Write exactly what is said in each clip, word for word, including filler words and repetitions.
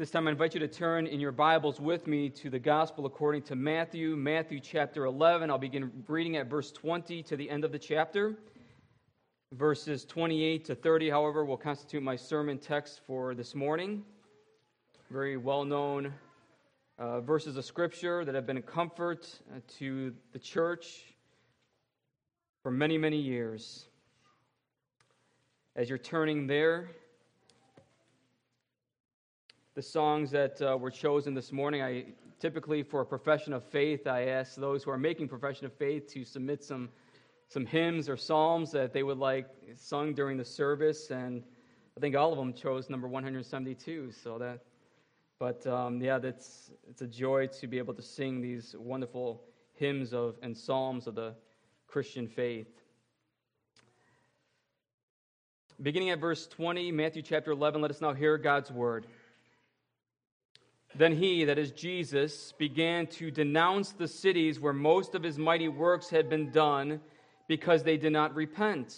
This time I invite you to turn in your Bibles with me to the Gospel according to Matthew, Matthew chapter eleven. I'll begin reading at verse twenty to the end of the chapter. Verses twenty-eight to thirty, however, will constitute my sermon text for this morning. Very well-known uh, verses of Scripture that have been a comfort uh, to the church for many, many years. As you're turning there, the songs that uh, were chosen this morning, I typically, for a profession of faith, I ask those who are making profession of faith to submit some some hymns or psalms that they would like sung during the service, and I think all of them chose number one hundred seventy-two. So that, but um, yeah, that's it's a joy to be able to sing these wonderful hymns of and psalms of the Christian faith. Beginning at verse twenty, Matthew chapter eleven. Let us now hear God's word. Then he, that is Jesus, began to denounce the cities where most of his mighty works had been done, because they did not repent.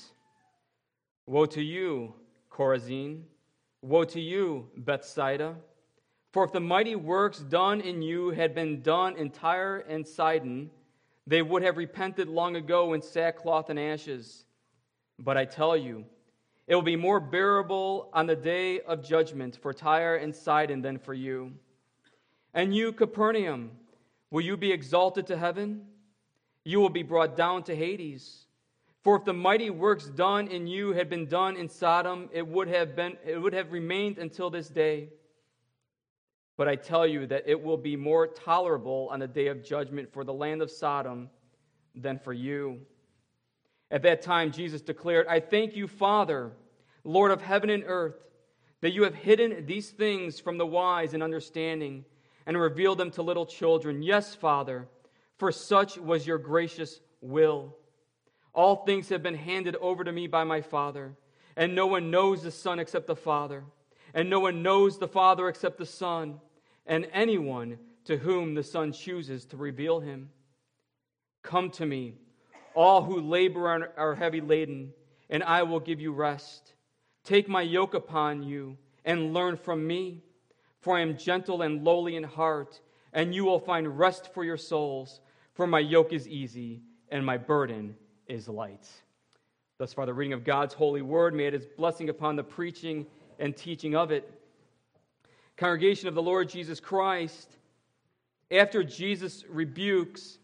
Woe to you, Chorazin! Woe to you, Bethsaida! For if the mighty works done in you had been done in Tyre and Sidon, they would have repented long ago in sackcloth and ashes. But I tell you, it will be more bearable on the day of judgment for Tyre and Sidon than for you. And you, Capernaum, will you be exalted to heaven? You will be brought down to Hades. For if the mighty works done in you had been done in Sodom, it would have been, it would have remained until this day. But I tell you that it will be more tolerable on the day of judgment for the land of Sodom than for you. At that time, Jesus declared, I thank you, Father, Lord of heaven and earth, that you have hidden these things from the wise and understanding, and reveal them to little children. Yes, Father, for such was your gracious will. All things have been handed over to me by my Father, and no one knows the Son except the Father, and no one knows the Father except the Son, and anyone to whom the Son chooses to reveal him. Come to me, all who labor and are heavy laden, and I will give you rest. Take my yoke upon you and learn from me. For I am gentle and lowly in heart, and you will find rest for your souls. For my yoke is easy, and my burden is light. Thus far, the reading of God's holy word. May it his blessing upon the preaching and teaching of it. Congregation of the Lord Jesus Christ, after Jesus rebukes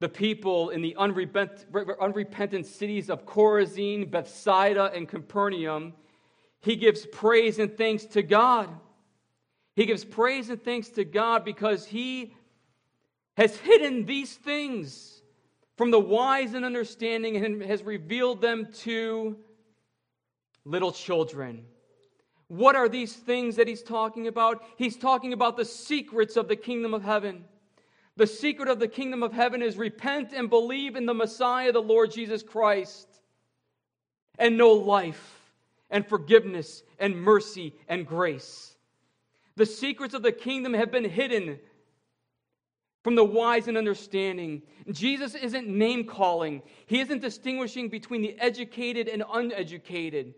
the people in the unrepent, unrepentant cities of Chorazin, Bethsaida, and Capernaum, he gives praise and thanks to God. He gives praise and thanks to God because he has hidden these things from the wise and understanding and has revealed them to little children. What are these things that he's talking about? He's talking about the secrets of the kingdom of heaven. The secret of the kingdom of heaven is repent and believe in the Messiah, the Lord Jesus Christ, and know life and forgiveness and mercy and grace. The secrets of the kingdom have been hidden from the wise and understanding. Jesus isn't name-calling. He isn't distinguishing between the educated and uneducated,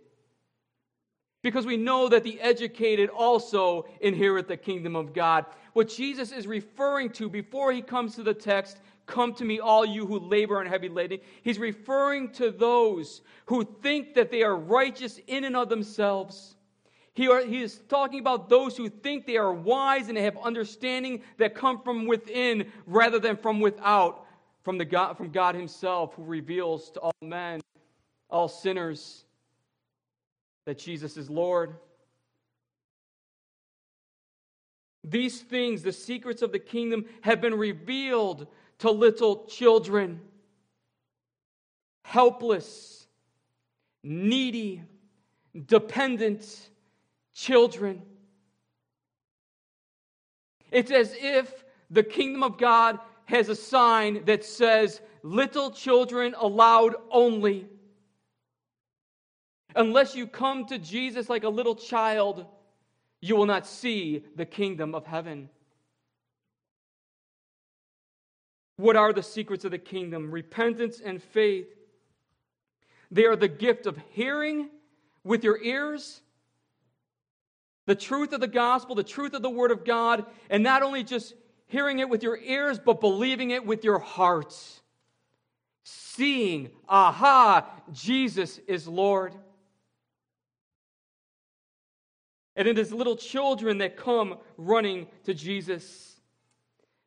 because we know that the educated also inherit the kingdom of God. What Jesus is referring to before he comes to the text, come to me all you who labor and heavy laden, he's referring to those who think that they are righteous in and of themselves. He, are, he is talking about those who think they are wise and they have understanding that come from within rather than from without, from, the God, from God himself, who reveals to all men, all sinners, that Jesus is Lord. These things, the secrets of the kingdom, have been revealed to little children, helpless, needy, dependent children. It's as if the kingdom of God has a sign that says, little children allowed only. Unless you come to Jesus like a little child, you will not see the kingdom of heaven. What are the secrets of the kingdom? Repentance and faith. They are the gift of hearing with your ears the truth of the gospel, the truth of the word of God, and not only just hearing it with your ears, but believing it with your hearts. Seeing, aha, Jesus is Lord. And it is little children that come running to Jesus.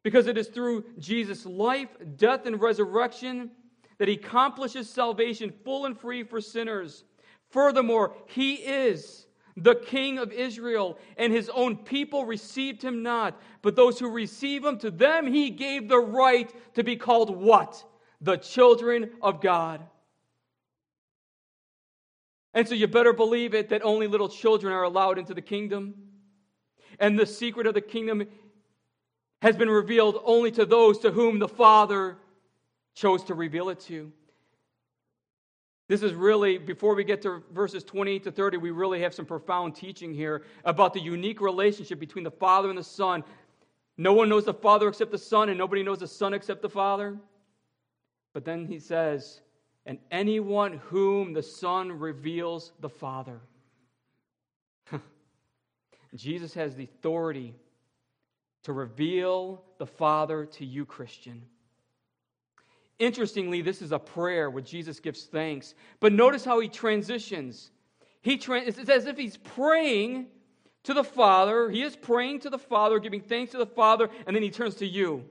Because it is through Jesus' life, death, and resurrection that he accomplishes salvation full and free for sinners. Furthermore, he is the King of Israel, and his own people received him not. But those who receive him, to them he gave the right to be called what? The children of God. And so you better believe it that only little children are allowed into the kingdom. And the secret of the kingdom has been revealed only to those to whom the Father chose to reveal it to. This is really, before we get to verses twenty-eight to thirty, we really have some profound teaching here about the unique relationship between the Father and the Son. No one knows the Father except the Son, and nobody knows the Son except the Father. But then he says, and anyone whom the Son reveals the Father. Jesus has the authority to reveal the Father to you, Christian. Interestingly, this is a prayer where Jesus gives thanks. But notice how he transitions. He trans- it's as if he's praying to the Father. He is praying to the Father, giving thanks to the Father, and then he turns to you.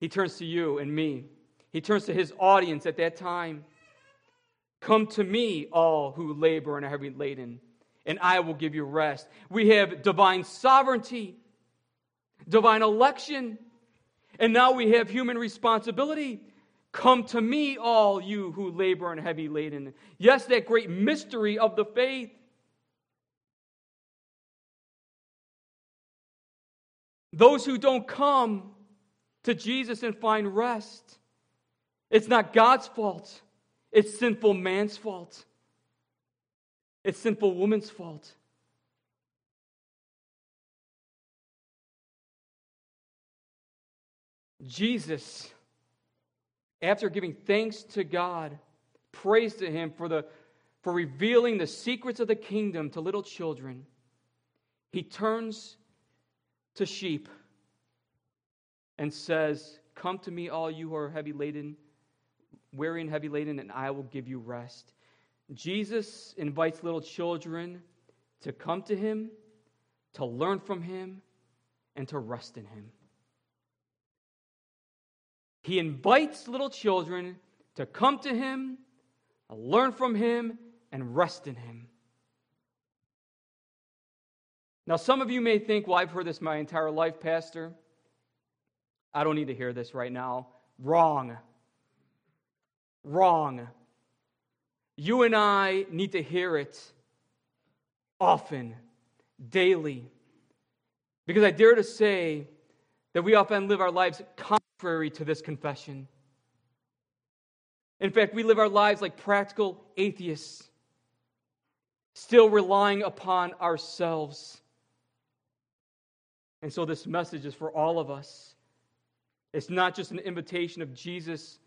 He turns to you and me. He turns to his audience at that time. Come to me, all who labor and are heavy laden, and I will give you rest. We have divine sovereignty, divine election, and now we have human responsibility. Come to me, all you who labor and are heavy laden. Yes, that great mystery of the faith. Those who don't come to Jesus and find rest, it's not God's fault. It's sinful man's fault. It's sinful woman's fault. Jesus, after giving thanks to God, praise to him for the for revealing the secrets of the kingdom to little children, he turns to sheep and says, come to me, all you who are heavy laden, weary and heavy laden, and I will give you rest. Jesus invites little children to come to him, to learn from him, and to rest in him. He invites little children to come to him, learn from him, and rest in him. Now, some of you may think, well, I've heard this my entire life, Pastor. I don't need to hear this right now. Wrong. Wrong. You and I need to hear it often, daily, because I dare to say that we often live our lives contrary to this confession. In fact, we live our lives like practical atheists, still relying upon ourselves. And so this message is for all of us. It's not just an invitation of Jesus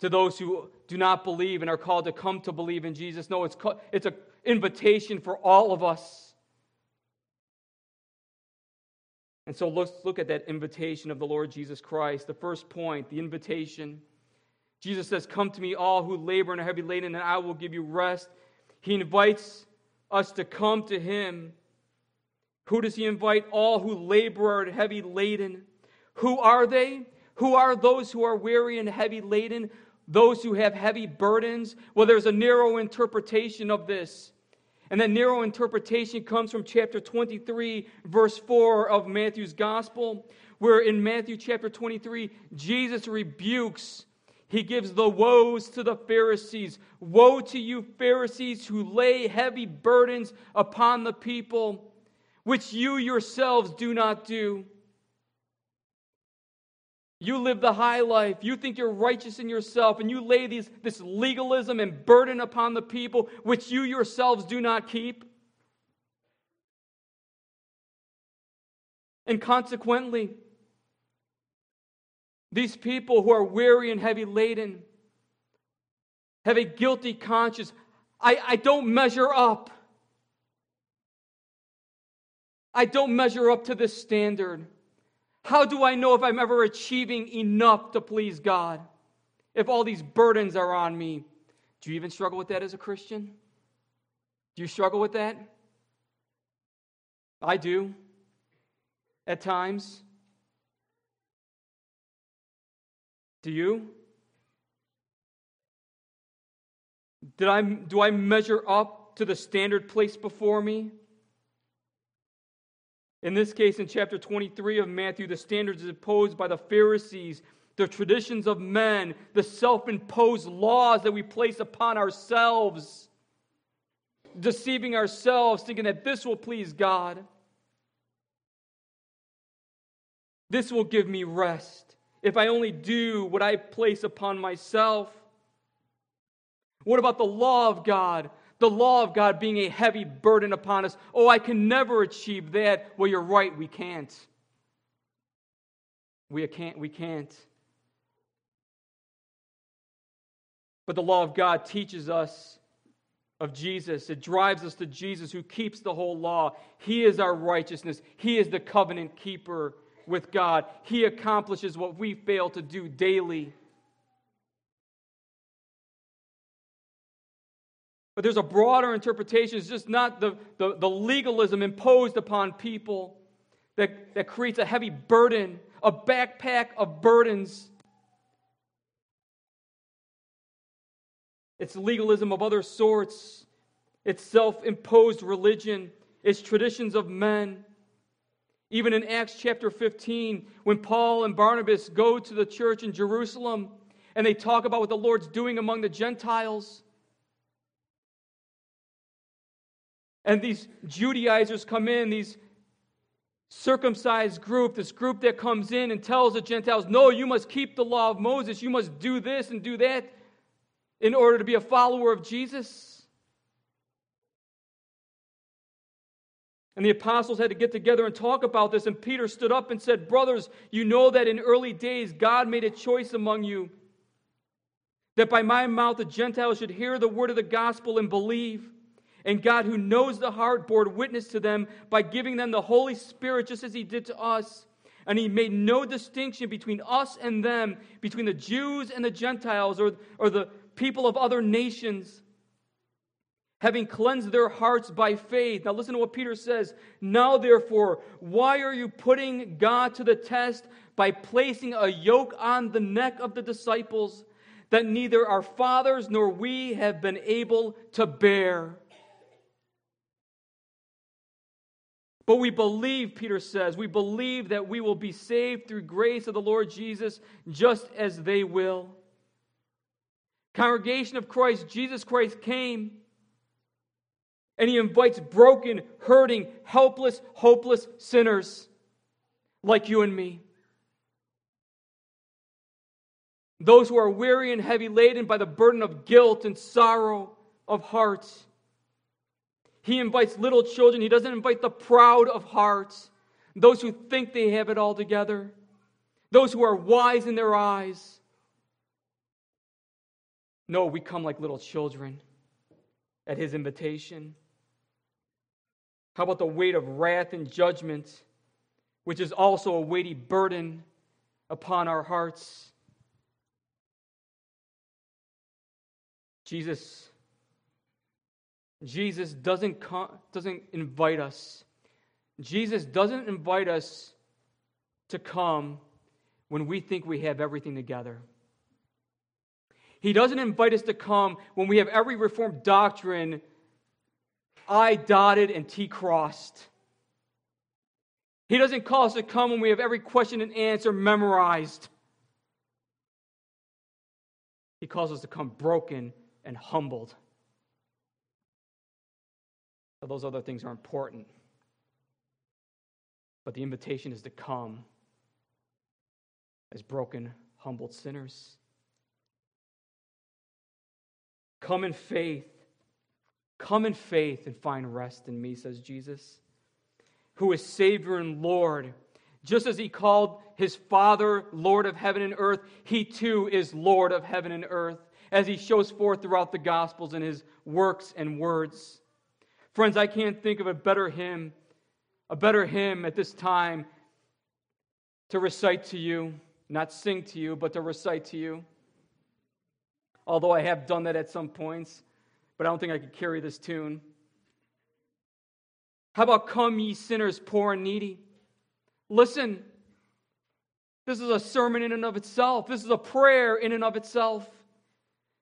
to those who do not believe and are called to come to believe in Jesus. No, it's called, it's an invitation for all of us. And so let's look at that invitation of the Lord Jesus Christ. The first point, the invitation. Jesus says, come to me all who labor and are heavy laden, and I will give you rest. He invites us to come to him. Who does he invite? All who labor and are heavy laden. Who are they? Who are those who are weary and heavy laden? Those who have heavy burdens? Well, there's a narrow interpretation of this. And that narrow interpretation comes from chapter twenty-three, verse four of Matthew's gospel, where in Matthew chapter twenty-three, Jesus rebukes. He gives the woes to the Pharisees. Woe to you, Pharisees, who lay heavy burdens upon the people, which you yourselves do not do. You live the high life. You think you're righteous in yourself, and you lay these, this legalism and burden upon the people, which you yourselves do not keep. And consequently, these people who are weary and heavy laden have a guilty conscience. I, I don't measure up. I don't measure up to this standard. How do I know if I'm ever achieving enough to please God? If all these burdens are on me, do you even struggle with that as a Christian? Do you struggle with that? I do, at times. Do you? Did I, do I measure up to the standard placed before me? In this case, in chapter twenty-three of Matthew, the standards imposed by the Pharisees, the traditions of men, the self-imposed laws that we place upon ourselves, deceiving ourselves, thinking that this will please God. This will give me rest if I only do what I place upon myself. What about the law of God? The law of God being a heavy burden upon us. Oh, I can never achieve that. Well, you're right, we can't. We can't, we can't. But the law of God teaches us of Jesus. It drives us to Jesus who keeps the whole law. He is our righteousness. He is the covenant keeper with God. He accomplishes what we fail to do daily. But there's a broader interpretation. It's just not the, the, the legalism imposed upon people that, that creates a heavy burden, a backpack of burdens. It's legalism of other sorts. It's self-imposed religion. It's traditions of men. Even in Acts chapter fifteen, when Paul and Barnabas go to the church in Jerusalem and they talk about what the Lord's doing among the Gentiles, and these Judaizers come in, these circumcised group, this group that comes in and tells the Gentiles, no, you must keep the law of Moses. You must do this and do that in order to be a follower of Jesus. And the apostles had to get together and talk about this. And Peter stood up and said, brothers, you know that in early days God made a choice among you, that by my mouth the Gentiles should hear the word of the gospel and believe. And God, who knows the heart, bore witness to them by giving them the Holy Spirit, just as He did to us. And He made no distinction between us and them, between the Jews and the Gentiles, or, or the people of other nations, having cleansed their hearts by faith. Now listen to what Peter says. Now therefore, why are you putting God to the test by placing a yoke on the neck of the disciples that neither our fathers nor we have been able to bear? But we believe, Peter says, we believe that we will be saved through grace of the Lord Jesus, just as they will. Congregation of Christ, Jesus Christ came, and He invites broken, hurting, helpless, hopeless sinners like you and me. Those who are weary and heavy laden by the burden of guilt and sorrow of heart. He invites little children. He doesn't invite the proud of hearts, those who think they have it all together, those who are wise in their eyes. No, we come like little children at His invitation. How about the weight of wrath and judgment, which is also a weighty burden upon our hearts? Jesus Jesus doesn't come, doesn't invite us. Jesus doesn't invite us to come when we think we have everything together. He doesn't invite us to come when we have every Reformed doctrine I dotted and T crossed. He doesn't call us to come when we have every question and answer memorized. He calls us to come broken and humbled. Those other things are important. But the invitation is to come as broken, humbled sinners. Come in faith. Come in faith and find rest in me, says Jesus, who is Savior and Lord. Just as He called His Father Lord of heaven and earth, He too is Lord of heaven and earth, as He shows forth throughout the Gospels in His works and words. Friends, I can't think of a better hymn a better hymn at this time to recite to you, not sing to you, but to recite to you. Although I have done that at some points, but I don't think I could carry this tune. How about "Come ye sinners poor and needy"? Listen, this is a sermon in and of itself. This is a prayer in and of itself.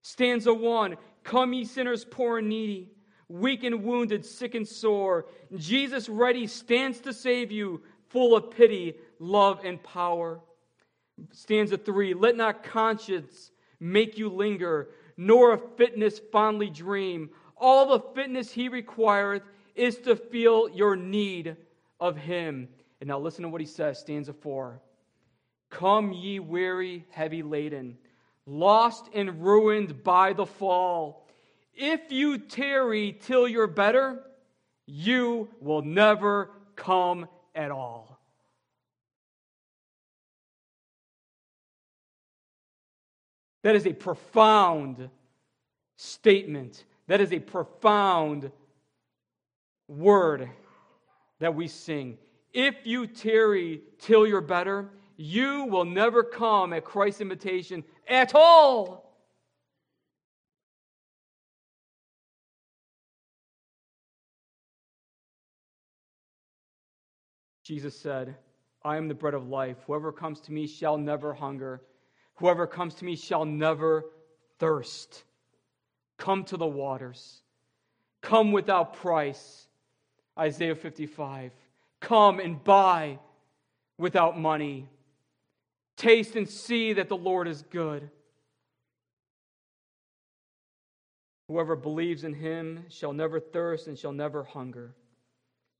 Stanza one, "Come ye sinners poor and needy, weak and wounded, sick and sore. Jesus ready stands to save you, full of pity, love, and power." Stanza three, "Let not conscience make you linger, nor of fitness fondly dream. All the fitness he requireth is to feel your need of him." And now listen to what he says, stanza four. "Come ye weary, heavy laden, lost and ruined by the fall. If you tarry till you're better, you will never come at all." That is a profound statement. That is a profound word that we sing. If you tarry till you're better, you will never come at Christ's invitation at all. Jesus said, "I am the bread of life. Whoever comes to me shall never hunger. Whoever comes to me shall never thirst." Come to the waters. Come without price. Isaiah fifty-five. Come and buy without money. Taste and see that the Lord is good. Whoever believes in him shall never thirst and shall never hunger.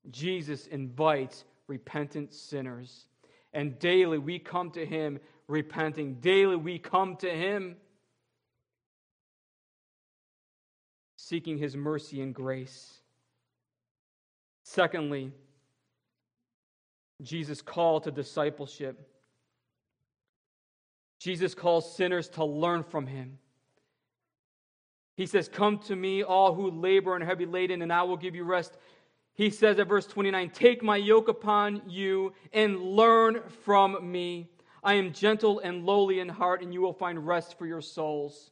Jesus invites repentant sinners. And daily we come to him repenting. Daily we come to him seeking his mercy and grace. Secondly, Jesus' call to discipleship. Jesus calls sinners to learn from him. He says, "Come to me, all who labor and are heavy laden, and I will give you rest." He says at verse twenty-nine, "Take my yoke upon you and learn from me. I am gentle and lowly in heart, and you will find rest for your souls."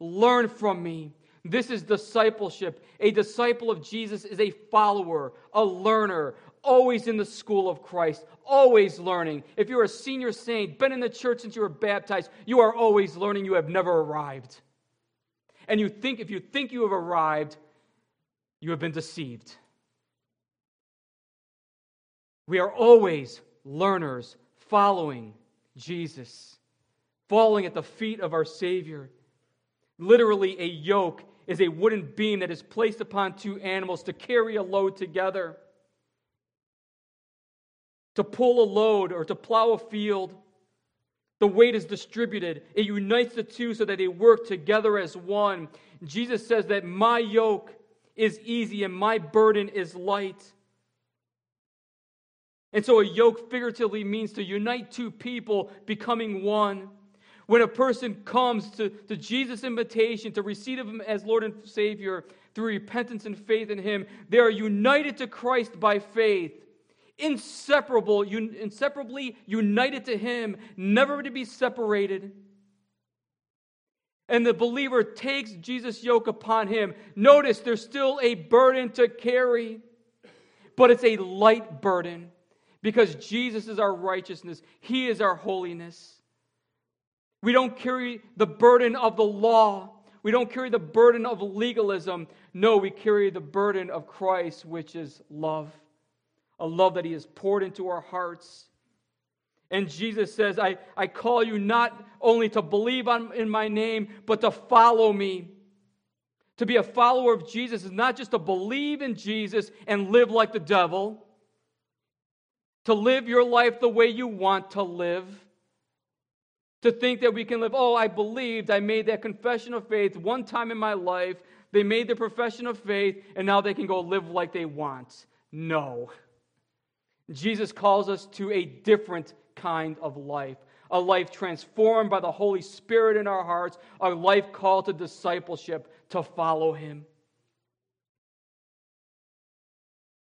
Learn from me. This is discipleship. A disciple of Jesus is a follower, a learner, always in the school of Christ, always learning. If you're a senior saint, been in the church since you were baptized, you are always learning. You have never arrived. And you think if you think you have arrived, you have been deceived. We are always learners, following Jesus, falling at the feet of our Savior. Literally, a yoke is a wooden beam that is placed upon two animals to carry a load together. To pull a load or to plow a field, the weight is distributed. It unites the two so that they work together as one. Jesus says that my yoke is easy and my burden is light. And so a yoke figuratively means to unite two people becoming one. When a person comes to, to Jesus' invitation to receive of him as Lord and Savior through repentance and faith in him, they are united to Christ by faith, inseparable, un, inseparably united to him, never to be separated. And the believer takes Jesus' yoke upon him. Notice there's still a burden to carry, but it's a light burden. Because Jesus is our righteousness. He is our holiness. We don't carry the burden of the law. We don't carry the burden of legalism. No, we carry the burden of Christ, which is love. A love that he has poured into our hearts. And Jesus says, I, I call you not only to believe on, in my name, but to follow me. To be a follower of Jesus is not just to believe in Jesus and live like the devil. To live your life the way you want to live. To think that we can live, oh, I believed, I made that confession of faith one time in my life, they made the profession of faith, and now they can go live like they want. No. Jesus calls us to a different kind of life. A life transformed by the Holy Spirit in our hearts. A life called to discipleship, to follow him.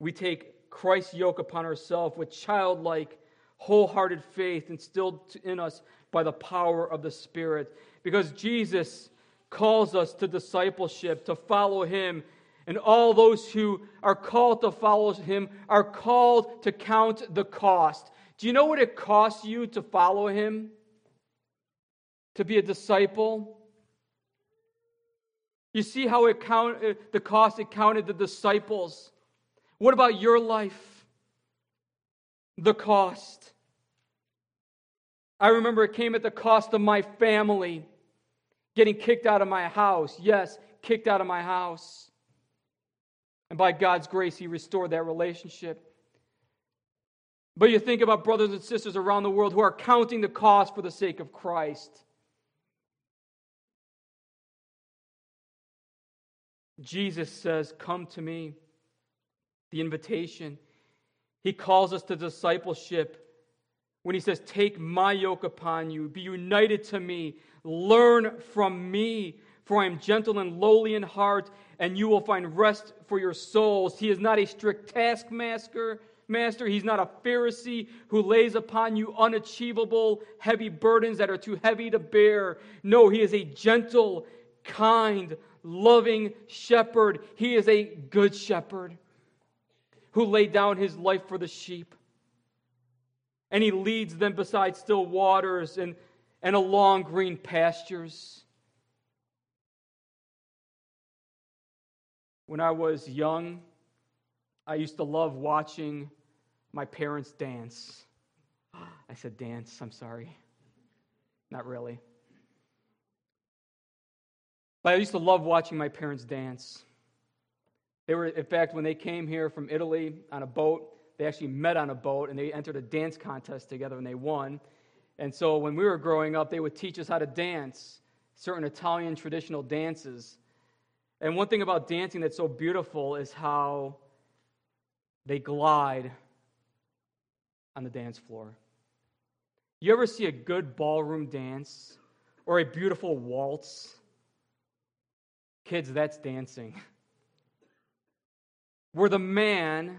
we take Christ's yoke upon ourselves with childlike, wholehearted faith instilled in us by the power of the Spirit. Because Jesus calls us to discipleship, to follow Him. And all those who are called to follow Him are called to count the cost. Do you know what it costs you to follow Him? To be a disciple? You see how it counted, the cost it counted the disciples. What about your life? The cost. I remember it came at the cost of my family. Getting kicked out of my house. Yes, kicked out of my house. And by God's grace, He restored that relationship. But you think about brothers and sisters around the world who are counting the cost for the sake of Christ. Jesus says, "Come to me." The invitation. He calls us to discipleship when He says, "Take my yoke upon you. Be united to me. Learn from me. For I am gentle and lowly in heart, and you will find rest for your souls." He is not a strict taskmaster. Master, He's not a Pharisee who lays upon you unachievable, heavy burdens that are too heavy to bear. No, He is a gentle, kind, loving shepherd. He is a good shepherd who laid down His life for the sheep. And He leads them beside still waters and, and along green pastures. When I was young, I used to love watching my parents dance. I said dance, I'm sorry. Not really. But I used to love watching my parents dance. They were, in fact, when they came here from Italy on a boat, they actually met on a boat and they entered a dance contest together and they won. And so when we were growing up, they would teach us how to dance certain Italian traditional dances. And one thing about dancing that's so beautiful is how they glide on the dance floor. You ever see a good ballroom dance or a beautiful waltz? Kids, that's dancing. Where the man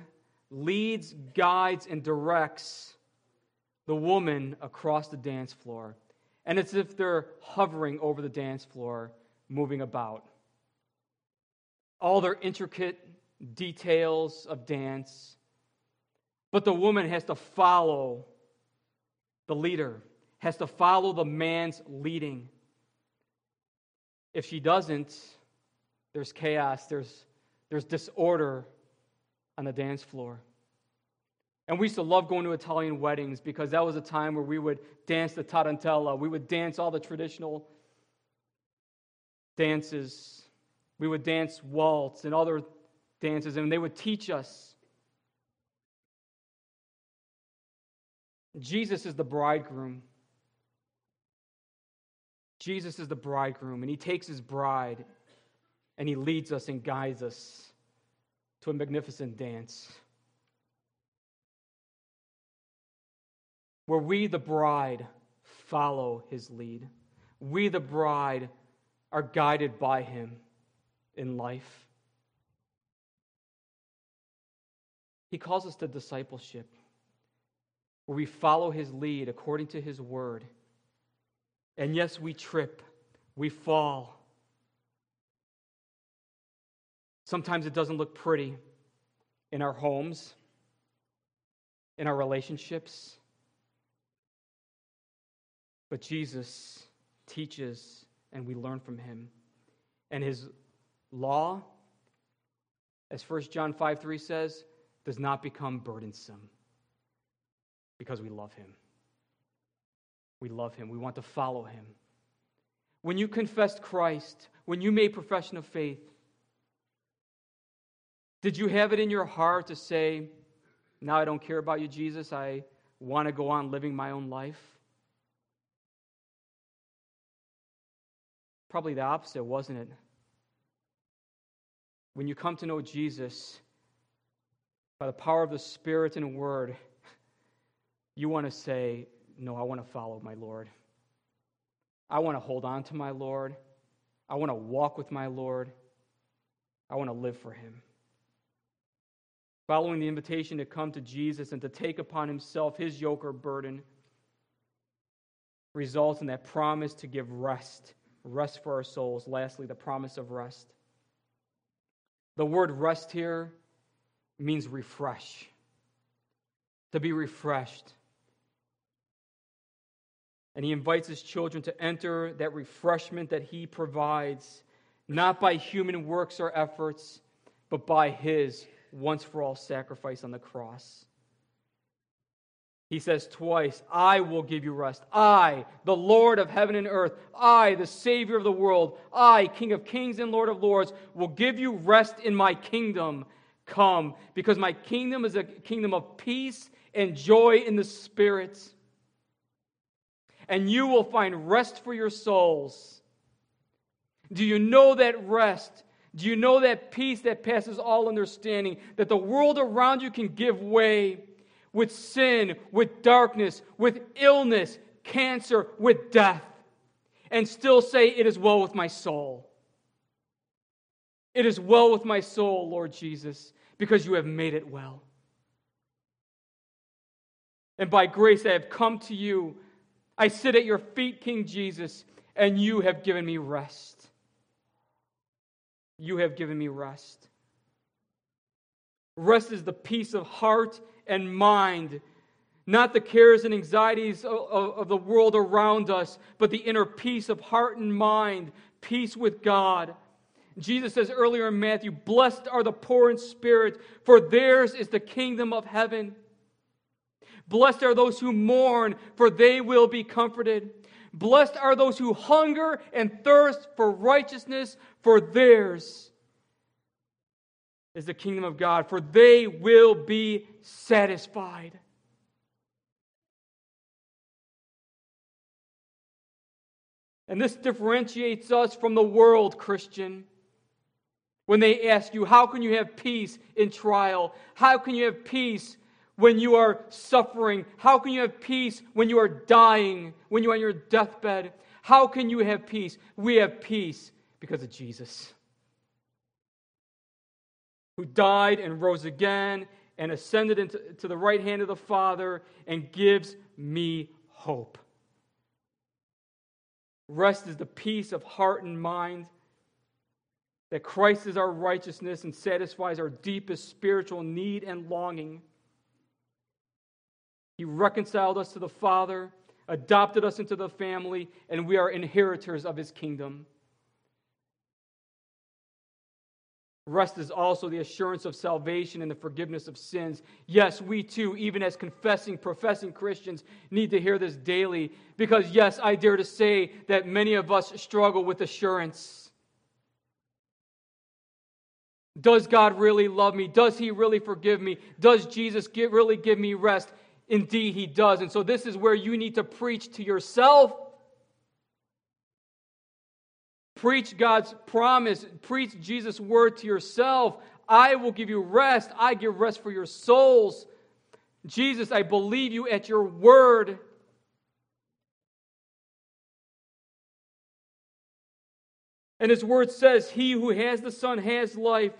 leads, guides, and directs the woman across the dance floor. And it's as if they're hovering over the dance floor, moving about. All their intricate details of dance, but the woman has to follow the leader, has to follow the man's leading. If she doesn't, there's chaos, there's there's disorder on the dance floor. And we used to love going to Italian weddings because that was a time where we would dance the tarantella, we would dance all the traditional dances, we would dance waltz and other dances, and they would teach us. Jesus is the bridegroom. Jesus is the bridegroom, and He takes His bride, and He leads us and guides us to a magnificent dance. Where we, the bride, follow His lead. We, the bride, are guided by Him in life. He calls us to discipleship, where we follow His lead according to His word. And yes, we trip, we fall. Sometimes it doesn't look pretty in our homes, in our relationships. But Jesus teaches and we learn from Him. And His law, as First John five three says, does not become burdensome because we love Him. We love Him. We want to follow Him. When you confessed Christ, when you made profession of faith, did you have it in your heart to say, "Now I don't care about you, Jesus. I want to go on living my own life"? Probably the opposite, wasn't it? When you come to know Jesus, by the power of the Spirit and Word, you want to say, "No, I want to follow my Lord. I want to hold on to my Lord. I want to walk with my Lord. I want to live for Him." following the invitation to come to Jesus and to take upon himself his yoke or burden, results in that promise to give rest, rest for our souls. Lastly, the promise of rest. The word rest here means refresh, to be refreshed. And he invites his children to enter that refreshment that he provides, not by human works or efforts, but by his once-for-all sacrifice on the cross. He says twice, I will give you rest. I, the Lord of heaven and earth, I, the Savior of the world, I, King of kings and Lord of lords, will give you rest in my kingdom. Come, because my kingdom is a kingdom of peace and joy in the Spirit. And you will find rest for your souls. Do you know that rest? Do you know that peace that passes all understanding? That the world around you can give way with sin, with darkness, with illness, cancer, with death, and still say, it is well with my soul. It is well with my soul, Lord Jesus, because you have made it well. And by grace I have come to you. I sit at your feet, King Jesus, and you have given me rest. You have given me rest. Rest is the peace of heart and mind, not the cares and anxieties of, of, of the world around us, but the inner peace of heart and mind, peace with God. Jesus says earlier in Matthew, blessed are the poor in spirit, for theirs is the kingdom of heaven. Blessed are those who mourn, for they will be comforted. Blessed are those who hunger and thirst for righteousness, for theirs is the kingdom of God, for they will be satisfied. And this differentiates us from the world, Christian. When they ask you, how can you have peace in trial? How can you have peace when you are suffering? How can you have peace when you are dying, when you are on your deathbed? How can you have peace? We have peace because of Jesus, who died and rose again and ascended into to the right hand of the Father and gives me hope. Rest is the peace of heart and mind, that Christ is our righteousness and satisfies our deepest spiritual need and longing. He reconciled us to the Father, adopted us into the family, and we are inheritors of his kingdom. Rest is also the assurance of salvation and the forgiveness of sins. Yes, we too, even as confessing, professing Christians, need to hear this daily, because yes, I dare to say that many of us struggle with assurance. Does God really love me? Does he really forgive me? Does Jesus give, really give me rest? Indeed, he does. And so this is where you need to preach to yourself. Preach God's promise. Preach Jesus' word to yourself. I will give you rest. I give rest for your souls. Jesus, I believe you at your word. And his word says, he who has the Son has life.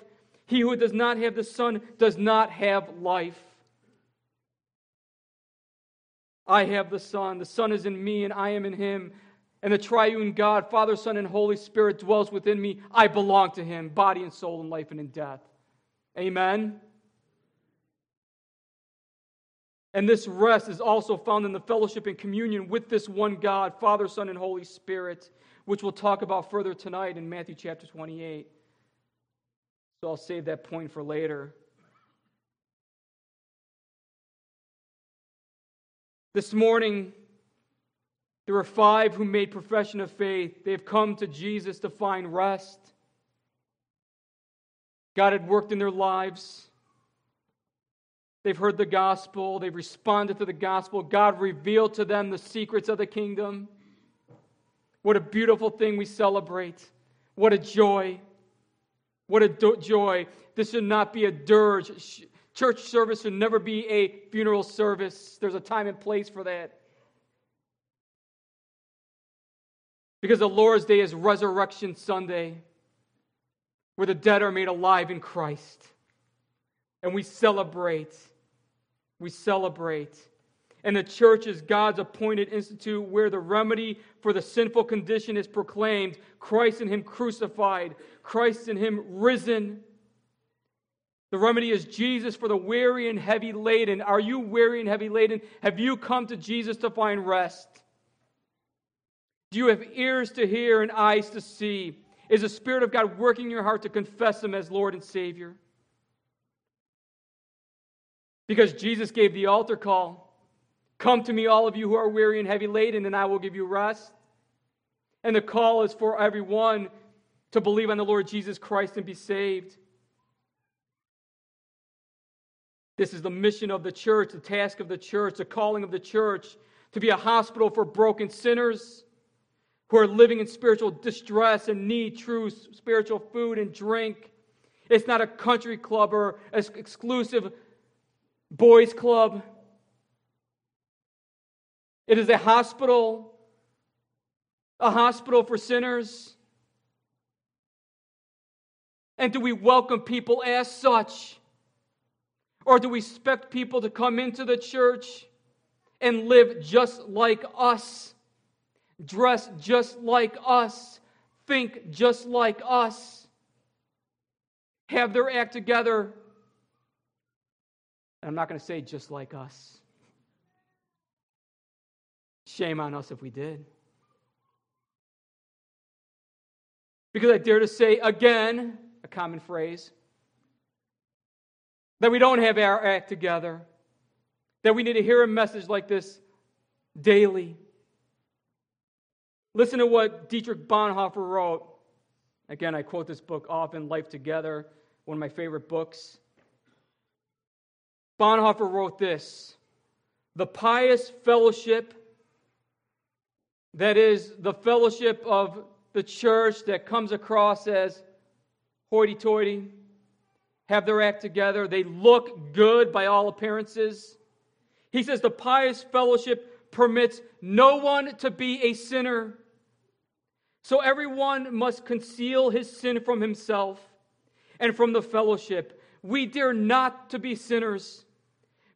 He who does not have the Son does not have life. I have the Son. The Son is in me and I am in him. And the triune God, Father, Son, and Holy Spirit dwells within me. I belong to him, body and soul, in life and in death. Amen? And this rest is also found in the fellowship and communion with this one God, Father, Son, and Holy Spirit, which we'll talk about further tonight in Matthew chapter twenty-eight. So I'll save that point for later. This morning, there were five who made profession of faith. They have come to Jesus to find rest. God had worked in their lives. They've heard the gospel. They've responded to the gospel. God revealed to them the secrets of the kingdom. What a beautiful thing we celebrate. What a joy. What a do- joy. This should not be a dirge. Church service should never be a funeral service. There's a time and place for that. Because the Lord's Day is Resurrection Sunday, where the dead are made alive in Christ. And we celebrate. We celebrate. And the church is God's appointed institute where the remedy for the sinful condition is proclaimed. Christ in Him crucified. Christ in Him risen. The remedy is Jesus for the weary and heavy laden. Are you weary and heavy laden? Have you come to Jesus to find rest? Do you have ears to hear and eyes to see? Is the Spirit of God working in your heart to confess Him as Lord and Savior? Because Jesus gave the altar call. Come to me, all of you who are weary and heavy laden, and I will give you rest. And the call is for everyone to believe on the Lord Jesus Christ and be saved. This is the mission of the church, the task of the church, the calling of the church, to be a hospital for broken sinners who are living in spiritual distress and need true spiritual food and drink. It's not a country club or an exclusive boys club. It is a hospital, a hospital for sinners. And do we welcome people as such? Or do we expect people to come into the church and live just like us, dress just like us, think just like us, have their act together? And I'm not going to say just like us. Shame on us if we did. Because I dare to say again, a common phrase, that we don't have our act together, that we need to hear a message like this daily. Listen to what Dietrich Bonhoeffer wrote. Again, I quote this book often, Life Together, one of my favorite books. Bonhoeffer wrote this: the pious fellowship, that is, the fellowship of the church that comes across as hoity-toity, have their act together, they look good by all appearances. He says the pious fellowship permits no one to be a sinner, so everyone must conceal his sin from himself and from the fellowship. We dare not to be sinners.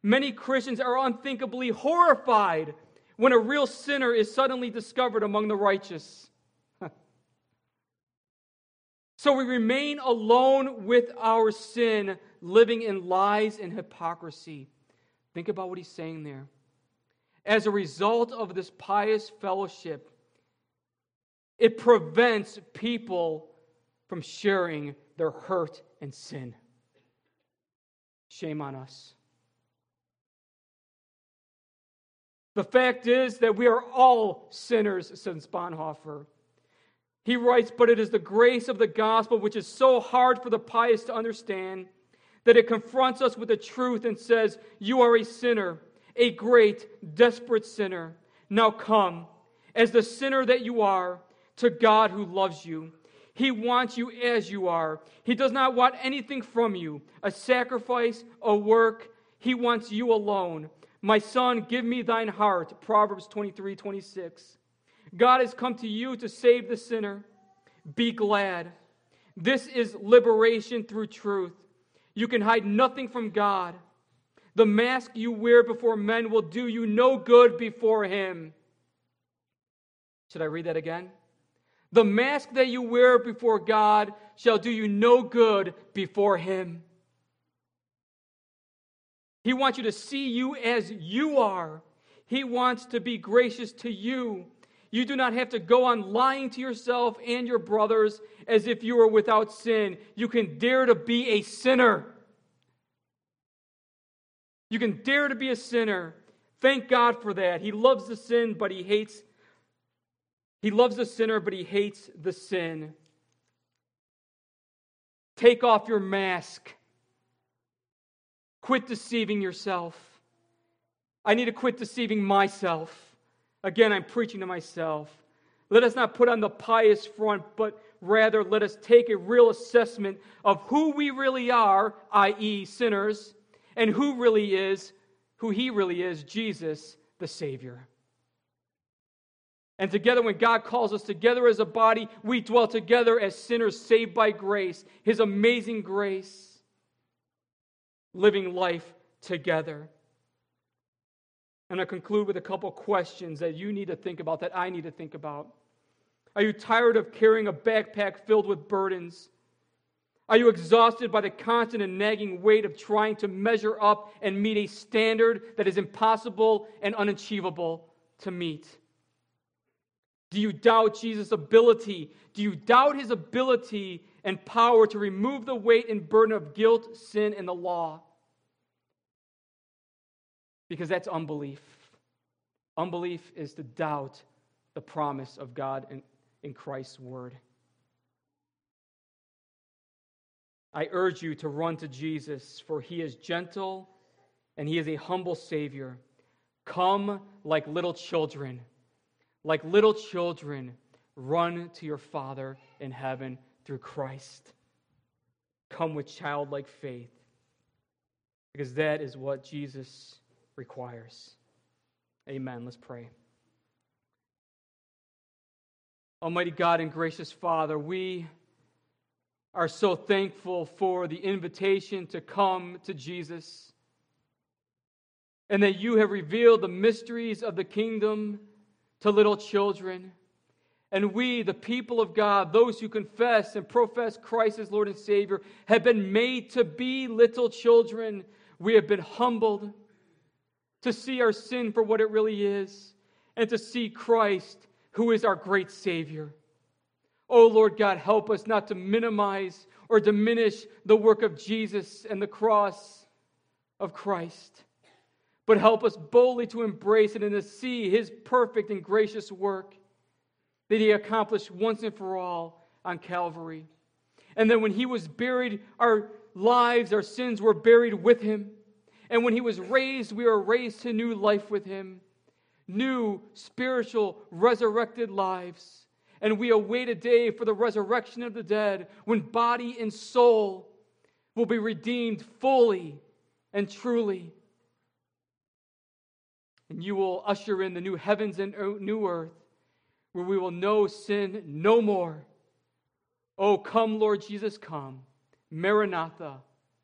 Many Christians are unthinkably horrified when a real sinner is suddenly discovered among the righteous. So we remain alone with our sin, living in lies and hypocrisy. Think about what he's saying there. As a result of this pious fellowship, it prevents people from sharing their hurt and sin. Shame on us. The fact is that we are all sinners, says Bonhoeffer. He writes, but it is the grace of the gospel which is so hard for the pious to understand that it confronts us with the truth and says, you are a sinner, a great, desperate sinner. Now come, as the sinner that you are, to God who loves you. He wants you as you are. He does not want anything from you, a sacrifice, a work. He wants you alone. My son, give me thine heart, Proverbs twenty-three, twenty-six. God has come to you to save the sinner. Be glad. This is liberation through truth. You can hide nothing from God. The mask you wear before men will do you no good before Him. Should I read that again? The mask that you wear before God shall do you no good before Him. He wants you to see you as you are. He wants to be gracious to you. You do not have to go on lying to yourself and your brothers as if you were without sin. You can dare to be a sinner. You can dare to be a sinner. Thank God for that. He loves the sin, but he hates. He loves the sinner, but he hates the sin. Take off your mask. Quit deceiving yourself. I need to quit deceiving myself. Again, I'm preaching to myself. Let us not put on the pious front, but rather let us take a real assessment of who we really are, that is sinners, and who really is, who He really is, Jesus, the Savior. And together, when God calls us together as a body, we dwell together as sinners saved by grace, His amazing grace. living life together. And I conclude with a couple questions that you need to think about, that I need to think about. Are you tired of carrying a backpack filled with burdens? Are you exhausted by the constant and nagging weight of trying to measure up and meet a standard that is impossible and unachievable to meet? Do you doubt Jesus' ability? Do you doubt his ability and power to remove the weight and burden of guilt, sin, and the law? Because that's unbelief. Unbelief is to doubt the promise of God in, in Christ's word. I urge you to run to Jesus, for he is gentle and he is a humble Savior. Come like little children. Like little children, run to your Father in heaven through Christ. Come with childlike faith, because that is what Jesus requires. Amen. Let's pray. Almighty God and gracious Father, we are so thankful for the invitation to come to Jesus, and that you have revealed the mysteries of the kingdom to little children. And we, the people of God, those who confess and profess Christ as Lord and Savior, have been made to be little children. We have been humbled to see our sin for what it really is, and to see Christ, who is our great Savior. Oh, Lord God, help us not to minimize or diminish the work of Jesus and the cross of Christ, but help us boldly to embrace it and to see his perfect and gracious work that he accomplished once and for all on Calvary. And then when he was buried, our lives, our sins were buried with him. And when he was raised, we are raised to new life with him, new spiritual resurrected lives. And we await a day for the resurrection of the dead, when body and soul will be redeemed fully and truly. And you will usher in the new heavens and new earth, where we will know sin no more. Oh, come, Lord Jesus, come. Maranatha.